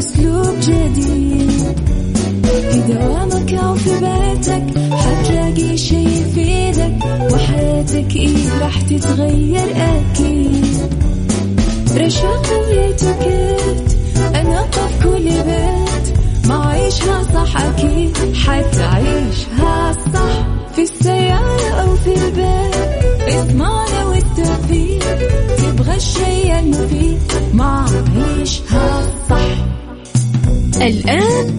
أسلوب جديد في دوامك أو في بيتك، حتلاقي شي يفيدك وحياتك إيه راح تتغير أكيد. رشاق ويتكت أنا قف كل بيت، ما عيشها صح أكيد حتعيشها صح، في السيارة أو في البيت اسمعنا والتوفيق، تبغى الشيء المفيد ما عيشها صح. الآن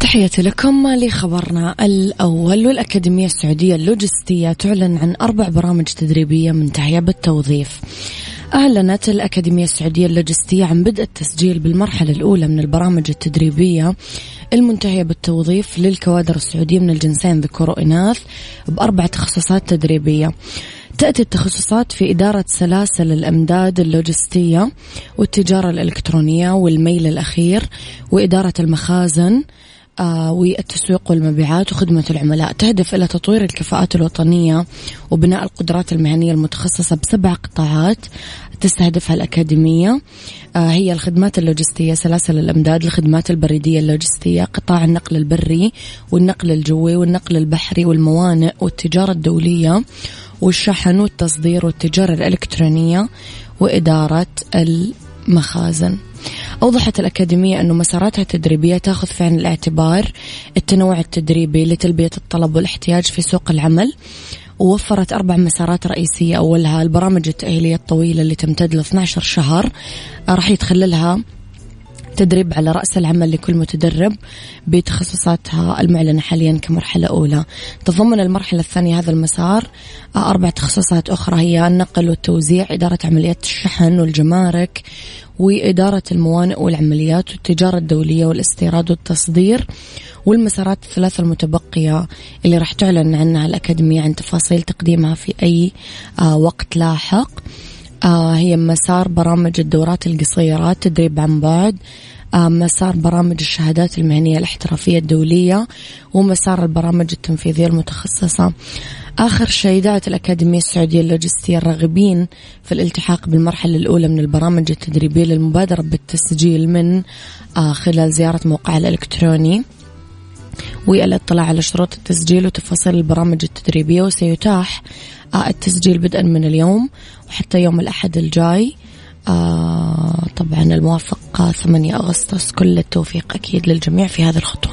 تحياتي لكم. لخبرنا الأول، والأكاديمية السعودية اللوجستية تعلن عن 4 برامج تدريبية منتهية بالتوظيف. أعلنت الأكاديمية السعودية اللوجستية عن بدء التسجيل بالمرحلة الأولى من البرامج التدريبية المنتهية بالتوظيف للكوادر السعودية من الجنسين ذكور وإناث ب4 تخصصات تدريبية. تأتي التخصصات في إدارة سلاسل الأمداد اللوجستية والتجارة الإلكترونية والميل الأخير وإدارة المخازن والتسويق والمبيعات وخدمة العملاء. تهدف إلى تطوير الكفاءات الوطنية وبناء القدرات المهنية المتخصصة ب7 قطاعات تستهدفها الأكاديمية، هي الخدمات اللوجستية، سلاسل الأمداد، الخدمات البريدية اللوجستية، قطاع النقل البري والنقل الجوي والنقل البحري والموانئ والتجارة الدولية والشحن والتصدير والتجارة الإلكترونية وإدارة المخازن. أوضحت الأكاديمية أن مساراتها التدريبية تأخذ في عين الاعتبار التنوع التدريبي لتلبية الطلب والاحتياج في سوق العمل، ووفرت 4 مسارات رئيسية. أولها البرامج التأهيلية الطويلة اللي تمتد ل 12 شهر راح يتخللها تدريب على رأس العمل لكل متدرب بتخصصاتها المعلنة حاليا كمرحلة أولى. تضمن المرحلة الثانية هذا المسار 4 تخصصات أخرى، هي النقل والتوزيع، إدارة عمليات الشحن والجمارك، وإدارة الموانئ والعمليات، والتجارة الدولية والاستيراد والتصدير. والمسارات 3 المتبقية اللي راح تعلن عنها الأكاديمية عن تفاصيل تقديمها في أي وقت لاحق، هي مسار برامج الدورات القصيرة، تدريب عن بعد، مسار برامج الشهادات المهنية الاحترافية الدولية، ومسار البرامج التنفيذية المتخصصة. آخر شيء دعت الأكاديمية السعودية اللوجستية الراغبين في الالتحاق بالمرحلة الأولى من البرامج التدريبية للمبادرة بالتسجيل من خلال زيارة موقعها الإلكتروني والاطلاع على شروط التسجيل وتفاصيل البرامج التدريبية. وسيتاح التسجيل بدءا من اليوم وحتى يوم الأحد الجاي طبعا الموافق 8 أغسطس. كل التوفيق أكيد للجميع في هذه الخطوة.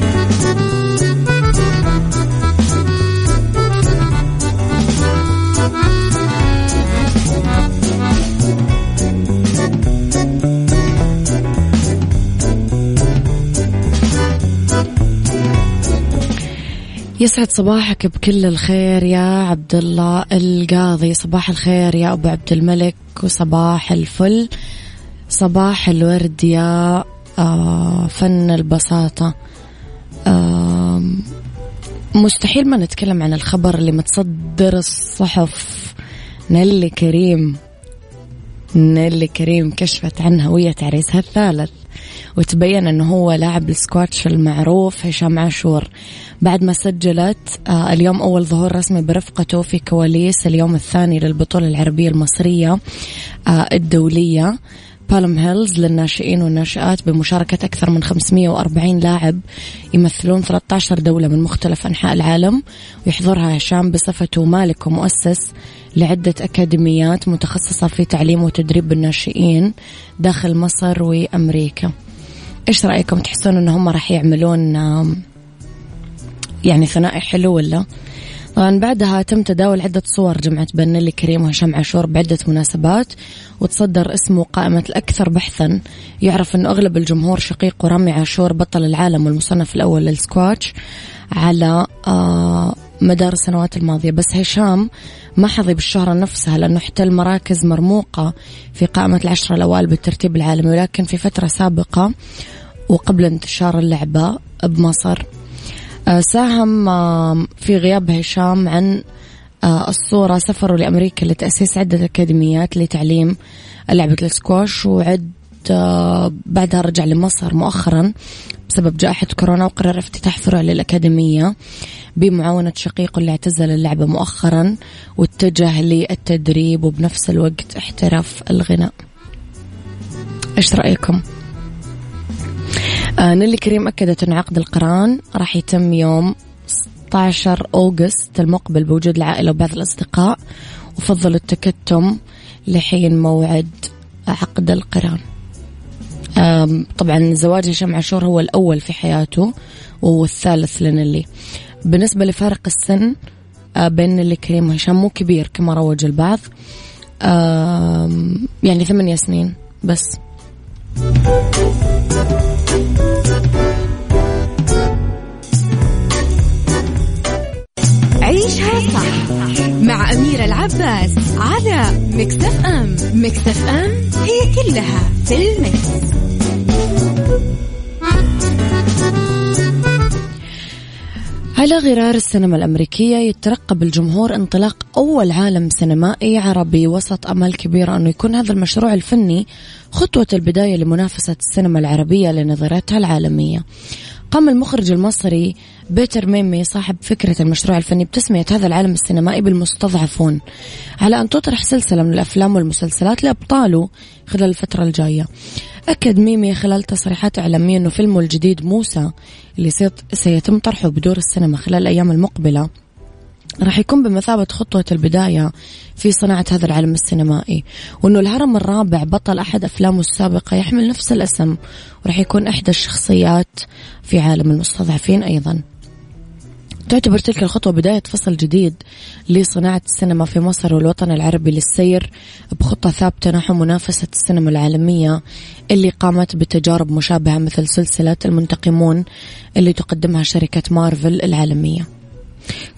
يسعد صباحك بكل الخير يا عبد الله القاضي. صباح الخير يا أبو عبد الملك، وصباح الفل، صباح الورد يا فن البساطة. مستحيل ما نتكلم عن الخبر اللي متصدر الصحف، نيللي كريم كشفت عن هوية عريسها الثالث، وتبين أنه هو لاعب السكواتش المعروف هشام عاشور، بعد ما سجلت اليوم أول ظهور رسمي برفقته في كواليس اليوم الثاني للبطولة العربية المصرية الدولية بالم هيلز للناشئين والناشئات، بمشاركة أكثر من 540 لاعب يمثلون 13 دولة من مختلف أنحاء العالم، ويحضرها هشام بصفته مالك ومؤسس لعدة أكاديميات متخصصة في تعليم وتدريب الناشئين داخل مصر وأمريكا. إيش رأيكم؟ تحسون إن هم راح يعملون يعني ثنائي حلو ولا؟ طبعا بعدها تم تداول عدة صور جمعت بين نيللي كريم وهشام عاشور بعدة مناسبات، وتصدر اسمه قائمة الأكثر بحثا. يعرف أن أغلب الجمهور شقيق رامي عاشور بطل العالم والمصنف الأول للسكواتش على مدار السنوات الماضية، بس هشام ما حظي بالشهرة نفسها لأنه احتل مراكز مرموقة في قائمة 10 الأوائل بالترتيب العالمي، ولكن في فترة سابقة وقبل انتشار اللعبة بمصر ساهم في غياب هشام عن الصورة سفره لأمريكا لتأسيس عدة أكاديميات لتعليم لعبة السكواش، وعد بعدها رجع لمصر مؤخرا بسبب جائحة كورونا، وقرر افتتاح فروع للأكاديمية بمعاونة شقيقه اللي اعتزل اللعبة مؤخرا واتجه للتدريب، وبنفس الوقت احترف الغناء. ايش رأيكم؟ نيللي كريم أكدت أن عقد القران راح يتم يوم 16 أغسطس المقبل بوجود العائلة وبعض الأصدقاء، وفضلوا التكتم لحين موعد عقد القران. طبعا زواج هشام عاشور هو الأول في حياته والثالث لنيللي. بالنسبة لفارق السن بين نيللي كريم وهشام مو كبير كما روج البعض، يعني 8 سنين بس. عيشها صح مع أميرة العباس على ميكس اف ام. ميكس اف ام هي كلها في الميكس. على غرار السينما الأمريكية يترقب الجمهور انطلاق أول عالم سينمائي عربي، وسط أمل كبير أنه يكون هذا المشروع الفني خطوة البداية لمنافسة السينما العربية لنظراتها العالمية. قام المخرج المصري بيتر ميمي صاحب فكرة المشروع الفني بتسمية هذا العالم السينمائي بالمستضعفون، على أن تطرح سلسلة من الأفلام والمسلسلات لأبطاله خلال الفترة الجاية. أكد ميمي خلال تصريحات إعلامية أنه فيلمه الجديد موسى اللي سيتم طرحه بدور السينما خلال الأيام المقبلة راح يكون بمثابة خطوة البداية في صناعة هذا العالم السينمائي، وأنه الهرم الرابع بطل أحد أفلامه السابقة يحمل نفس الاسم، وراح يكون إحدى الشخصيات في عالم المستضعفين أيضا. تعتبر تلك الخطوة بداية فصل جديد لصناعة السينما في مصر والوطن العربي للسير بخطة ثابتة نحو منافسة السينما العالمية اللي قامت بتجارب مشابهة مثل سلسلة المنتقمون اللي تقدمها شركة مارفل العالمية.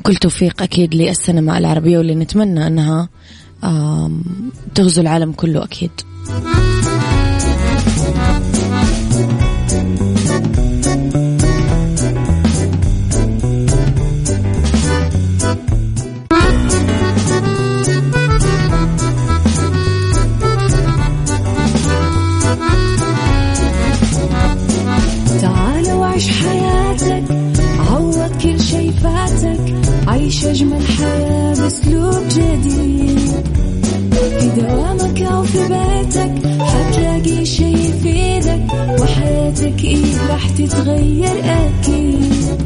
كل توفيق أكيد للسينما العربية، واللي نتمنى أنها تغزو العالم كله أكيد. عيش أجمل حياة بأسلوب جديد. في بيتك حتلاقي شي يفيدك وحياتك إيه راح تتغير أكيد.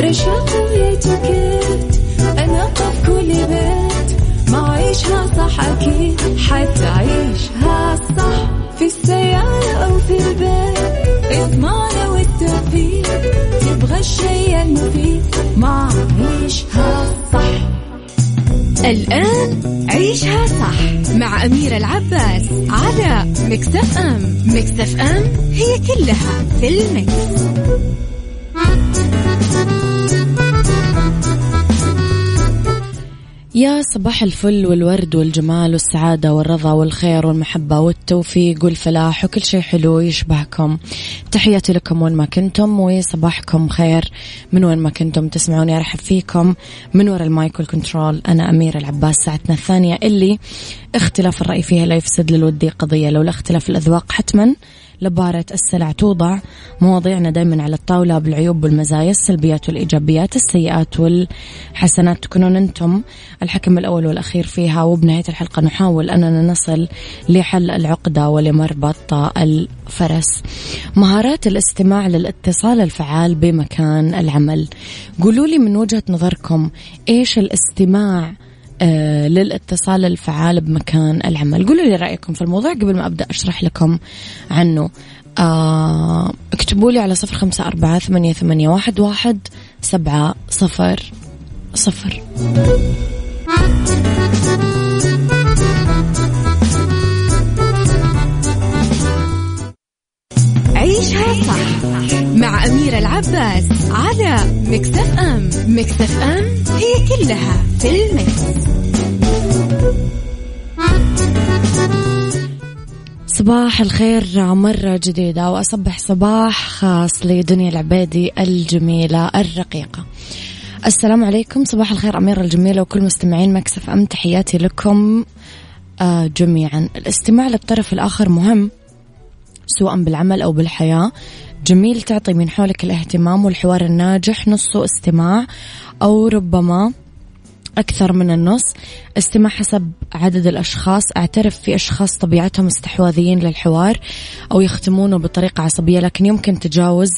رشاق ويتكت أنا قف كل بيت ما عيشها صح أكيد حتعيشها صح في السيارة أو في البيت. اضمعنا والتوفيق تبغى الشيء المفيد ما عيشها صح. الآن عيشها صح مع أميرة العباس على ميكس اف ام. ميكس اف ام هي كلها في الميكس. يا صباح الفل والورد والجمال والسعادة والرضا والخير والمحبة والتوفيق والفلاح وكل شيء حلو يشبهكم. تحياتي لكم وين ما كنتم وصباحكم خير من وين ما كنتم تسمعوني. أرحب فيكم من وراء المايك والكنترول أنا أميرة العباس. ساعتنا الثانية اللي اختلاف الرأي فيها لا يفسد للودي قضية، لولا اختلاف الأذواق حتما لبارة السلع. توضع مواضيعنا دايما على الطاولة بالعيوب والمزايا، السلبيات والإيجابيات، السيئات والحسنات، تكونون أنتم الحكم الأول والأخير فيها. وبنهاية الحلقة نحاول أننا نصل لحل العقدة ولمربط الفرس. مهارات الاستماع للاتصال الفعال بمكان العمل، قولوا لي من وجهة نظركم إيش الاستماع للاتصال الفعال بمكان العمل. قولوا لي رأيكم في الموضوع قبل ما أبدأ أشرح لكم عنه. اكتبوا لي على 0548811700. عيشها صح مع أميرة العباس على ميكس اف ام. ميكس اف ام هي كلها في الميكس. صباح الخير مرة جديدة وأصبح صباح خاص لدنيا العبادي الجميلة الرقيقة. السلام عليكم، صباح الخير أميرة الجميلة وكل مستمعين ميكس اف ام، تحياتي لكم جميعا. الاستماع للطرف الآخر مهم سواء بالعمل أو بالحياة. جميل تعطي من حولك الاهتمام، والحوار الناجح نصه استماع أو ربما أكثر من النص استماع حسب عدد الأشخاص. أعترف في أشخاص طبيعتهم استحواذيين للحوار أو يختمونه بطريقة عصبية، لكن يمكن تجاوز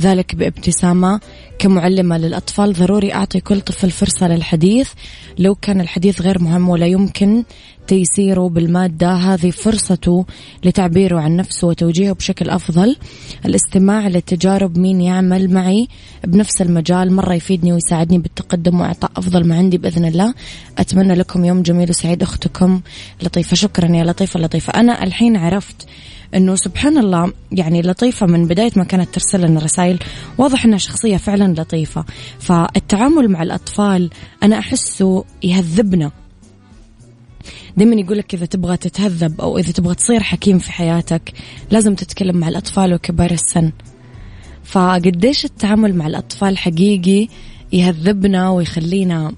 ذلك بابتسامة. كمعلمة للأطفال ضروري أعطي كل طفل فرصة للحديث، لو كان الحديث غير مهم ولا يمكن تيسيره بالمادة هذه فرصته لتعبيره عن نفسه وتوجيهه بشكل أفضل. الاستماع للتجارب مين يعمل معي بنفس المجال مرة يفيدني ويساعدني بالتقدم وإعطاء أفضل ما عندي بإذن الله. أتمنى لكم يوم جميل وسعيد. أختكم لطيفة. شكرا يا لطيفة. أنا الحين عرفت أنه سبحان الله، يعني لطيفة من بداية ما كانت ترسل لنا رسائل واضح أنها شخصية فعلا لطيفة. فالتعامل مع الأطفال أنا أحسه يهذبنا دايما. يقولك إذا تبغى تتهذب أو إذا تبغى تصير حكيم في حياتك لازم تتكلم مع الأطفال وكبار السن. فقديش التعامل مع الأطفال حقيقي يهذبنا ويخلينا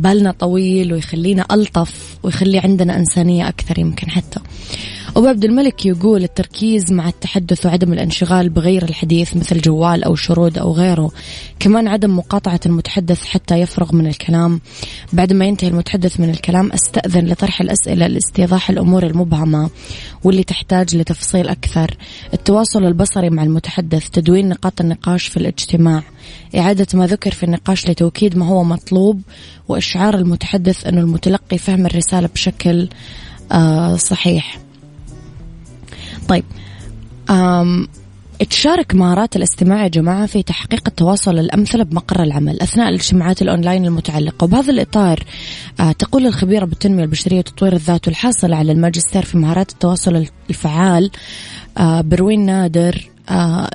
بالنا طويل ويخلينا ألطف ويخلي عندنا إنسانية أكثر يمكن حتى. أبو عبد الملك يقول التركيز مع التحدث وعدم الانشغال بغير الحديث مثل جوال أو شرود أو غيره. كمان عدم مقاطعة المتحدث حتى يفرغ من الكلام. بعد ما ينتهي المتحدث من الكلام استأذن لطرح الأسئلة لاستيضاح الأمور المبهمة واللي تحتاج لتفصيل أكثر. التواصل البصري مع المتحدث، تدوين نقاط النقاش في الاجتماع، إعادة ما ذكر في النقاش لتوكيد ما هو مطلوب، وإشعار المتحدث أن المتلقي فهم الرسالة بشكل صحيح. طيب تشارك مهارات الاستماع يا جماعة في تحقيق التواصل الأمثل بمقر العمل أثناء الاجتماعات الأونلاين المتعلقة. وبهذا الإطار تقول الخبيرة بالتنمية البشرية وتطوير الذات والحاصل على الماجستير في مهارات التواصل الفعال بروين نادر،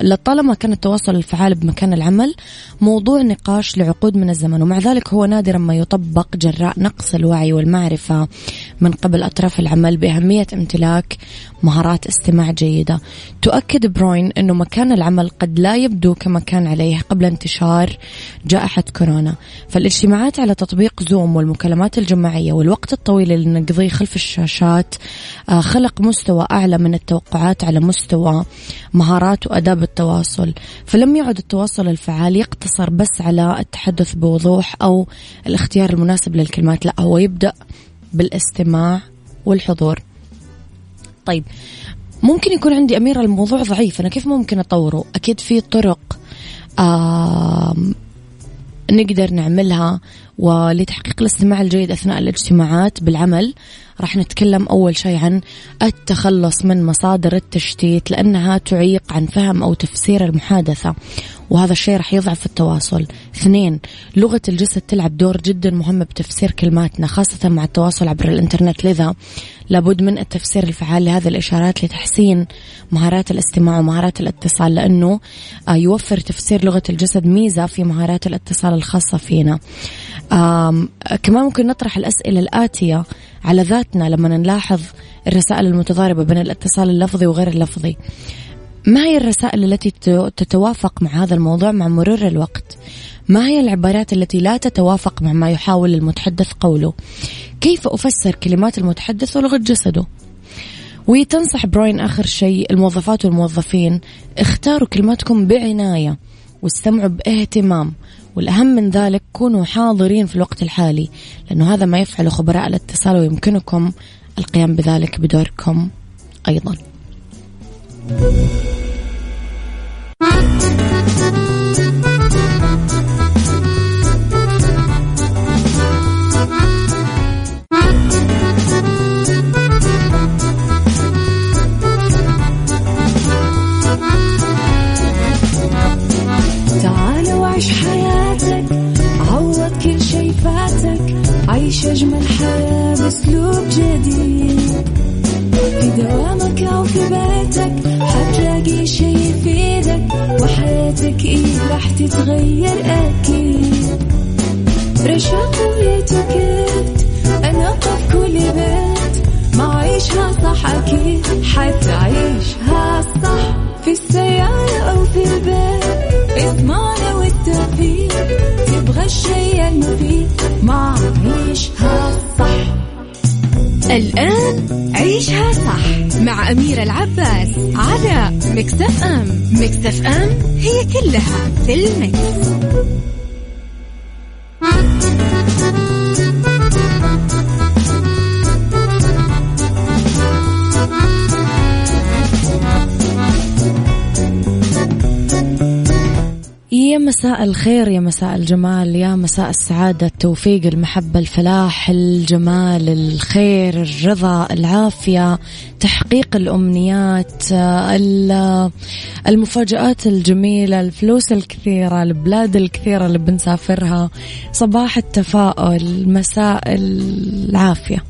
لطالما كان التواصل الفعال بمكان العمل موضوع نقاش لعقود من الزمن، ومع ذلك هو نادرا ما يطبق جراء نقص الوعي والمعرفة من قبل أطراف العمل بأهمية امتلاك مهارات استماع جيدة. تؤكد بروين أنه مكان العمل قد لا يبدو كما كان عليه قبل انتشار جائحة كورونا، فالاجتماعات على تطبيق زوم والمكالمات الجماعية والوقت الطويل اللي نقضيه خلف الشاشات خلق مستوى أعلى من التوقعات على مستوى مهارات وأداب التواصل. فلم يعد التواصل الفعال يقتصر بس على التحدث بوضوح أو الاختيار المناسب للكلمات، لا هو يبدأ بالاستماع والحضور. طيب ممكن يكون عندي أميرة الموضوع ضعيف، أنا كيف ممكن أطوره؟ أكيد في طرق نقدر نعملها. ولتحقيق الاستماع الجيد أثناء الاجتماعات بالعمل راح نتكلم أول شيء عن التخلص من مصادر التشتيت، لأنها تعيق عن فهم أو تفسير المحادثة، وهذا الشيء راح يضعف التواصل. 2، لغة الجسد تلعب دور جدا مهم بتفسير كلماتنا، خاصة مع التواصل عبر الإنترنت، لذا لابد من التفسير الفعال لهذه الإشارات لتحسين مهارات الاستماع ومهارات الاتصال، لأنه يوفر تفسير لغة الجسد ميزة في مهارات الاتصال الخاصة فينا. كمان ممكن نطرح الأسئلة الآتية على ذاتنا لما نلاحظ الرسائل المتضاربة بين الاتصال اللفظي وغير اللفظي. ما هي الرسائل التي تتوافق مع هذا الموضوع مع مرور الوقت؟ ما هي العبارات التي لا تتوافق مع ما يحاول المتحدث قوله؟ كيف أفسر كلمات المتحدث ولغة جسده؟ وتنصح بروين آخر شيء الموظفات والموظفين، اختاروا كلماتكم بعناية واستمعوا باهتمام، والأهم من ذلك كونوا حاضرين في الوقت الحالي، لأنه هذا ما يفعله خبراء الاتصال ويمكنكم القيام بذلك بدوركم أيضا. تعالوا عيش حياتك، عوض كل شي فاتك، عيش أجمل حياة بأسلوب جديد. في دوامك أو في بيتك حتلاقي شي يفيدك، وحياتك إيه راح تتغير أكيد. رشاق ويتوكيت أنا قف كل بيت، ما عيشها صح أكيد حتعيشها صح، في السيارة أو في البيت اضمعنا والتوفيق، تبغى الشي المفيد ما عيشها صح. الآن عيشها صح مع أميرة العباس على ميكس اف ام. ميكس اف ام هي كلها في الميكس. يا مساء الخير، يا مساء الجمال، يا مساء السعادة، التوفيق، المحبة، الفلاح، الجمال، الخير، الرضا، العافية، تحقيق الأمنيات، المفاجآت الجميلة، الفلوس الكثيرة، البلاد الكثيرة اللي بنسافرها، صباح التفاؤل، مساء العافية.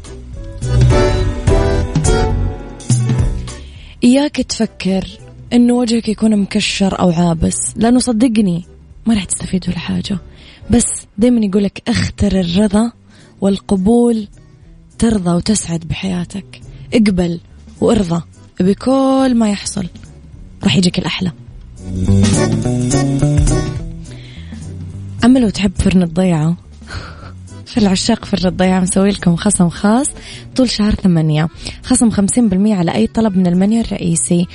إياك تفكر إنه وجهك يكون مكشر أو عابس، لأنه صدقني ما راح تستفيد ولا حاجة. بس دايما يقولك اختر الرضا والقبول ترضى وتسعد بحياتك، اقبل وارضى بكل ما يحصل، راح يجيك الأحلى. أما لو تحب فرن الضيعة، في العشاق فرن الضيعة مسوي لكم خصم خاص طول شهر 8، خصم 50% على أي طلب من المنيو الرئيسي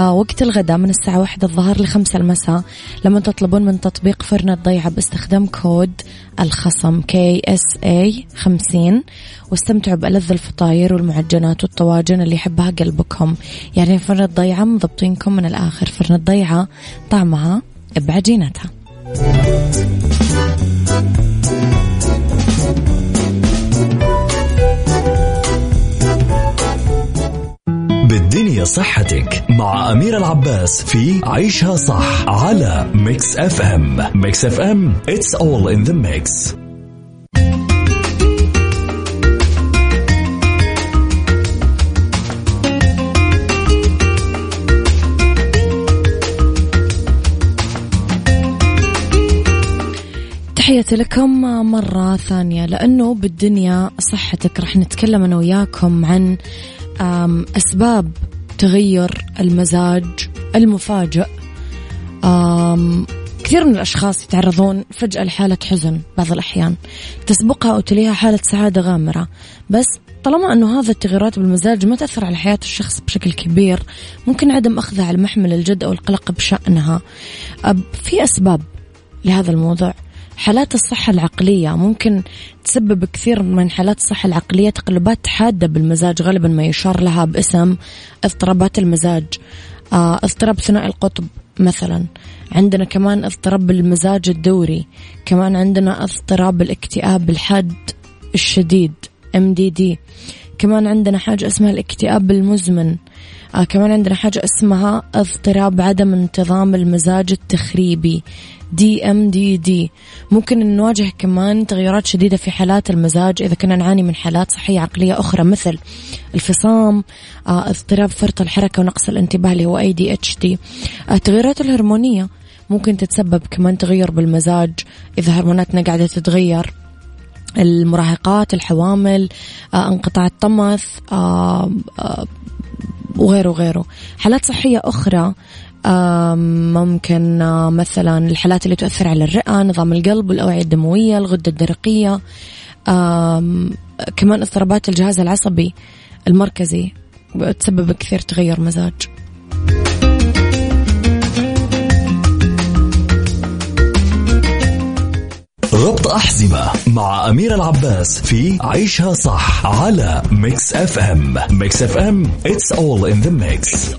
وقت الغداء من الساعة 1 الظهر ل5 المساء، لما تطلبون من تطبيق فرن الضيعة باستخدام كود الخصم KSA 50، واستمتعوا بألذ الفطاير والمعجنات والطواجن اللي يحبها قلبكم. يعني فرن الضيعة مضبطينكم من الآخر، فرن الضيعة طعمها بعجينتها. بالدنيا صحتك مع أميرة العباس في عيشها صح على ميكس اف ام. ميكس اف ام it's all in the mix. تحياتي لكم مرة ثانية، لأنه بالدنيا صحتك رح نتكلم أنا وياكم عن أسباب تغير المزاج المفاجئ. كثير من الأشخاص يتعرضون فجأة لحالة حزن، بعض الأحيان تسبقها أو تليها حالة سعادة غامرة، بس طالما أنه هذا التغيرات بالمزاج ما تأثر على حياة الشخص بشكل كبير، ممكن عدم أخذها على محمل الجد أو القلق بشأنها. في أسباب لهذا الموضوع حالات الصحة العقلية ممكن تسبب كثير من حالات الصحة العقلية تقلبات حادة بالمزاج غالبا ما يشار لها باسم اضطرابات المزاج، اضطراب ثنائي القطب مثلا، عندنا كمان اضطراب المزاج الدوري، كمان عندنا اضطراب الاكتئاب الحاد الشديد MDD، كمان عندنا حاجة اسمها الاكتئاب المزمن، كمان عندنا حاجة اسمها اضطراب عدم انتظام المزاج التخريبي DMDD. ممكن نواجه كمان تغيرات شديدة في حالات المزاج إذا كنا نعاني من حالات صحية عقلية أخرى مثل الفصام، اضطراب فرط الحركة ونقص الانتباه اللي هو ADHD. التغيرات الهرمونية ممكن تتسبب كمان تغير بالمزاج إذا هرموناتنا قاعدة تتغير، المراهقات، الحوامل، انقطاع الطمث وغيره وغيره. حالات صحية أخرى ممكن مثلا الحالات اللي تؤثر على الرئة، نظام القلب والأوعية الدموية، الغدة الدرقية، كمان اضطرابات الجهاز العصبي المركزي تسبب كثير تغير مزاج. ربط أحزمة مع أميرة العباس في عيشها صح على Mix FM. Mix FM, it's all in the mix.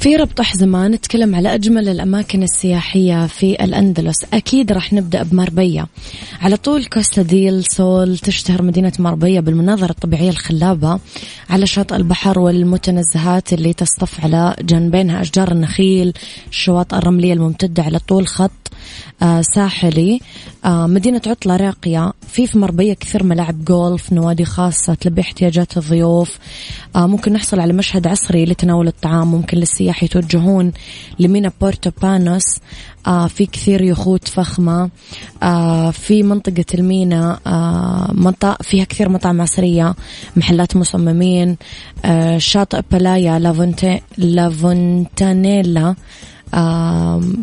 في ربط أحزمة نتكلم على أجمل الأماكن السياحية في الأندلس. أكيد رح نبدأ بمربية. على طول كوستا ديل سول تشتهر مدينة مربية بالمناظر الطبيعية الخلابة على شاطئ البحر والمتنزهات اللي تصطف على جانبينها أشجار النخيل، الشواطئ الرملية الممتدة على طول خط ساحلي. مدينة عطلة راقية، في مربية كثير ملاعب جولف، نوادي خاصة تلبي احتياجات الضيوف، ممكن نحصل على مشهد عصري لتناول الطعام، ممكن للسياح يتوجهون لمينا بورتو بانوس، في كثير يخوت فخمة، في منطقة المينا فيها كثير مطاعم عصرية، محلات مصممين، شاطئ بلايا لافونتانيلا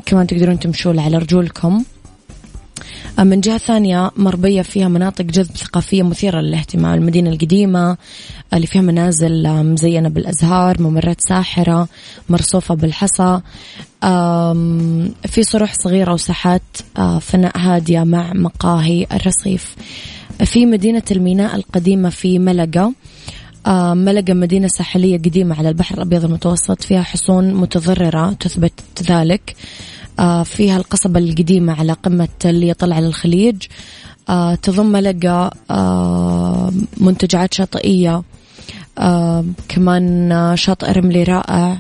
كمان تقدرون تمشون على رجولكم. من جهة ثانية مربية فيها مناطق جذب ثقافية مثيرة للاهتمام، المدينة القديمة اللي فيها منازل مزينة بالأزهار، ممرات ساحرة مرصوفة بالحصى، في صروح صغيرة وساحات فناء هادية مع مقاهي الرصيف. في مدينة الميناء القديمة في ملقة، ملقة مدينة ساحلية قديمة على البحر الأبيض المتوسط، فيها حصون متضررة تثبت ذلك، فيها القصبة القديمة على قمة اللي يطل على الخليج، تضم ملقة منتجعات شاطئية، كمان شاطئ رملي رائع،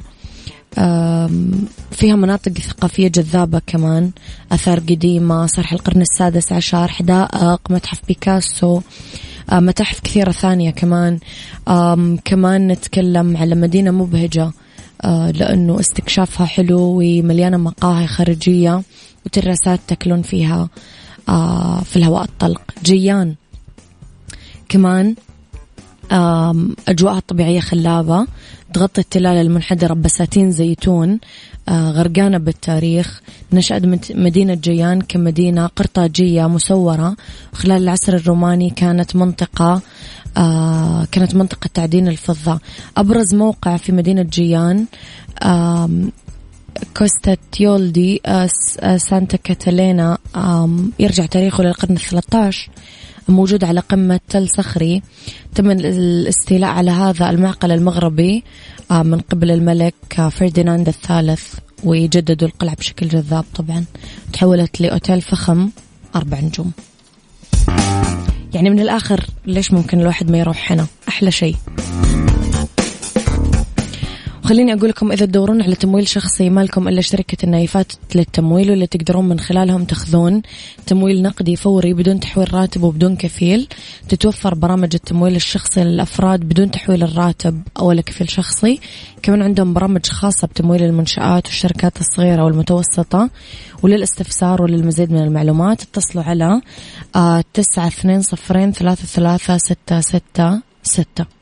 فيها مناطق ثقافية جذابة كمان، آثار قديمة، صرح القرن السادس عشر، حدائق، متحف بيكاسو، متاحف كثيرة ثانية كمان. كمان نتكلم على مدينة مبهجة لأنه استكشافها حلو ومليانة مقاهي خارجية وترسات تاكلون فيها في الهواء الطلق. جيان كمان أجواءها الطبيعية خلابة، تغطي التلال المنحدرة ببساتين زيتون غرقانة بالتاريخ. نشأت مدينة جيان كمدينة قرطاجية مسورة خلال العصر الروماني، كانت منطقة تعدين الفضة. أبرز موقع في مدينة جيان كاستيولدي سانتا كاتالينا، يرجع تاريخه للقرن 13، موجود على قمة تل صخري، تم الاستيلاء على هذا المعقل المغربي من قبل الملك فرديناند الثالث ويجددوا القلعة بشكل جذاب. طبعا تحولت لأوتيل فخم 4 نجوم. يعني من الآخر ليش ممكن الواحد ما يروح هنا؟ أحلى شيء. خليني أقول لكم، إذا تدورون على تمويل شخصي ما لكم إلا شركة النايفات للتمويل، واللي تقدرون من خلالهم تاخذون تمويل نقدي فوري بدون تحويل راتب وبدون كفيل. تتوفر برامج التمويل الشخصي للأفراد بدون تحويل الراتب أو كفيل شخصي. كمان عندهم برامج خاصة بتمويل المنشآت والشركات الصغيرة والمتوسطة. وللاستفسار وللمزيد من المعلومات اتصلوا على 92033666.